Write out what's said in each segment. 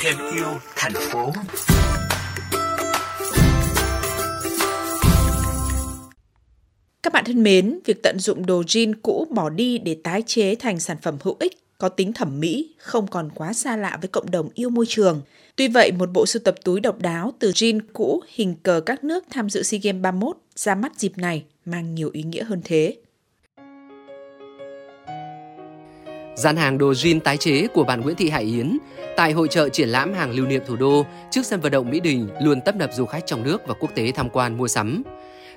Thêm yêu thành phố. Các bạn thân mến, việc tận dụng đồ jean cũ bỏ đi để tái chế thành sản phẩm hữu ích, có tính thẩm mỹ, không còn quá xa lạ với cộng đồng yêu môi trường. Tuy vậy, một bộ sưu tập túi độc đáo từ jean cũ hình cờ các nước tham dự SEA Games 31 ra mắt dịp này mang nhiều ý nghĩa hơn thế. Gian hàng đồ jean tái chế của bạn Nguyễn Thị Hải Yến tại hội chợ triển lãm hàng lưu niệm thủ đô trước sân vận động Mỹ Đình luôn tấp nập du khách trong nước và quốc tế tham quan mua sắm.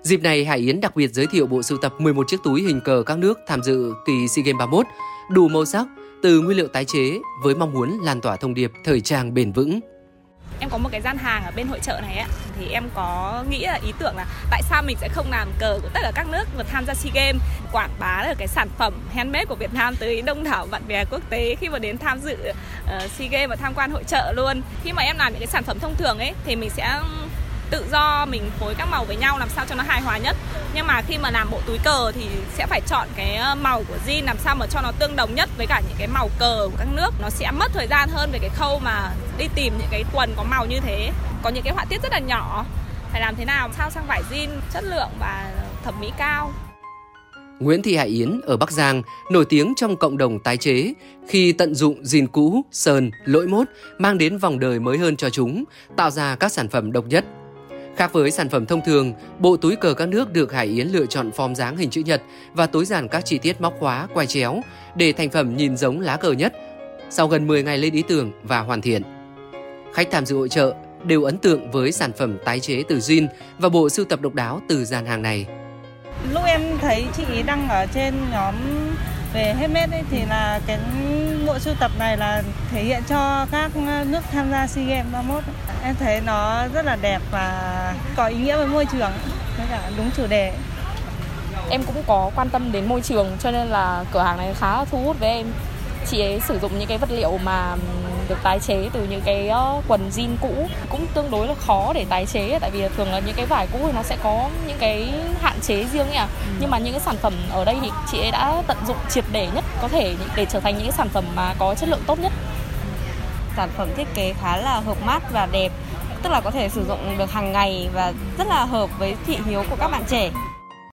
Dịp này, Hải Yến đặc biệt giới thiệu bộ sưu tập 11 chiếc túi hình cờ các nước tham dự kỳ SEA Games 31, đủ màu sắc, từ nguyên liệu tái chế với mong muốn lan tỏa thông điệp thời trang bền vững. Em có một cái gian hàng ở bên hội chợ này ấy, thì em có nghĩ là ý tưởng là tại sao mình sẽ không làm cờ của tất cả các nước mà tham gia SEA Games, quảng bá được cái sản phẩm handmade của Việt Nam tới đông đảo bạn bè quốc tế khi mà đến tham dự SEA Games và tham quan hội chợ luôn. Khi mà em làm những cái sản phẩm thông thường ấy thì mình sẽ tự do mình phối các màu với nhau làm sao cho nó hài hòa nhất. Nhưng mà khi mà làm bộ túi cờ thì sẽ phải chọn cái màu của jean làm sao mà cho nó tương đồng nhất với cả những cái màu cờ của các nước. Nó sẽ mất thời gian hơn về cái khâu mà đi tìm những cái quần có màu như thế. Có những cái họa tiết rất là nhỏ, phải làm thế nào sao sang vải jean chất lượng và thẩm mỹ cao. Nguyễn Thị Hải Yến ở Bắc Giang nổi tiếng trong cộng đồng tái chế khi tận dụng jean cũ, sờn, lỗi mốt mang đến vòng đời mới hơn cho chúng, tạo ra các sản phẩm độc nhất. Khác với sản phẩm thông thường, bộ túi cờ các nước được Hải Yến lựa chọn form dáng hình chữ nhật và tối giản các chi tiết móc khóa, quai chéo để thành phẩm nhìn giống lá cờ nhất. Sau gần 10 ngày lên ý tưởng và hoàn thiện, khách tham dự hội chợ đều ấn tượng với sản phẩm tái chế từ jean và bộ sưu tập độc đáo từ gian hàng này. Lúc em thấy chị ý đăng ở trên nhóm về handmade thì là cái bộ sưu tập này là thể hiện cho các nước tham gia SEA Games 31. Em thấy nó rất là đẹp và có ý nghĩa với môi trường, với cả đúng chủ đề. Em cũng có quan tâm đến môi trường cho nên là cửa hàng này khá là thu hút với em. Chị ấy sử dụng những cái vật liệu mà được tái chế từ những cái quần jean cũ cũng tương đối là khó để tái chế, tại vì thường là những cái vải cũ thì nó sẽ có những cái hạn chế riêng nhỉ. Nhưng mà những cái sản phẩm ở đây thì chị ấy đã tận dụng triệt để nhất có thể để trở thành những cái sản phẩm mà có chất lượng tốt nhất. Sản phẩm thiết kế khá là hợp mắt và đẹp, tức là có thể sử dụng được hàng ngày và rất là hợp với thị hiếu của các bạn trẻ.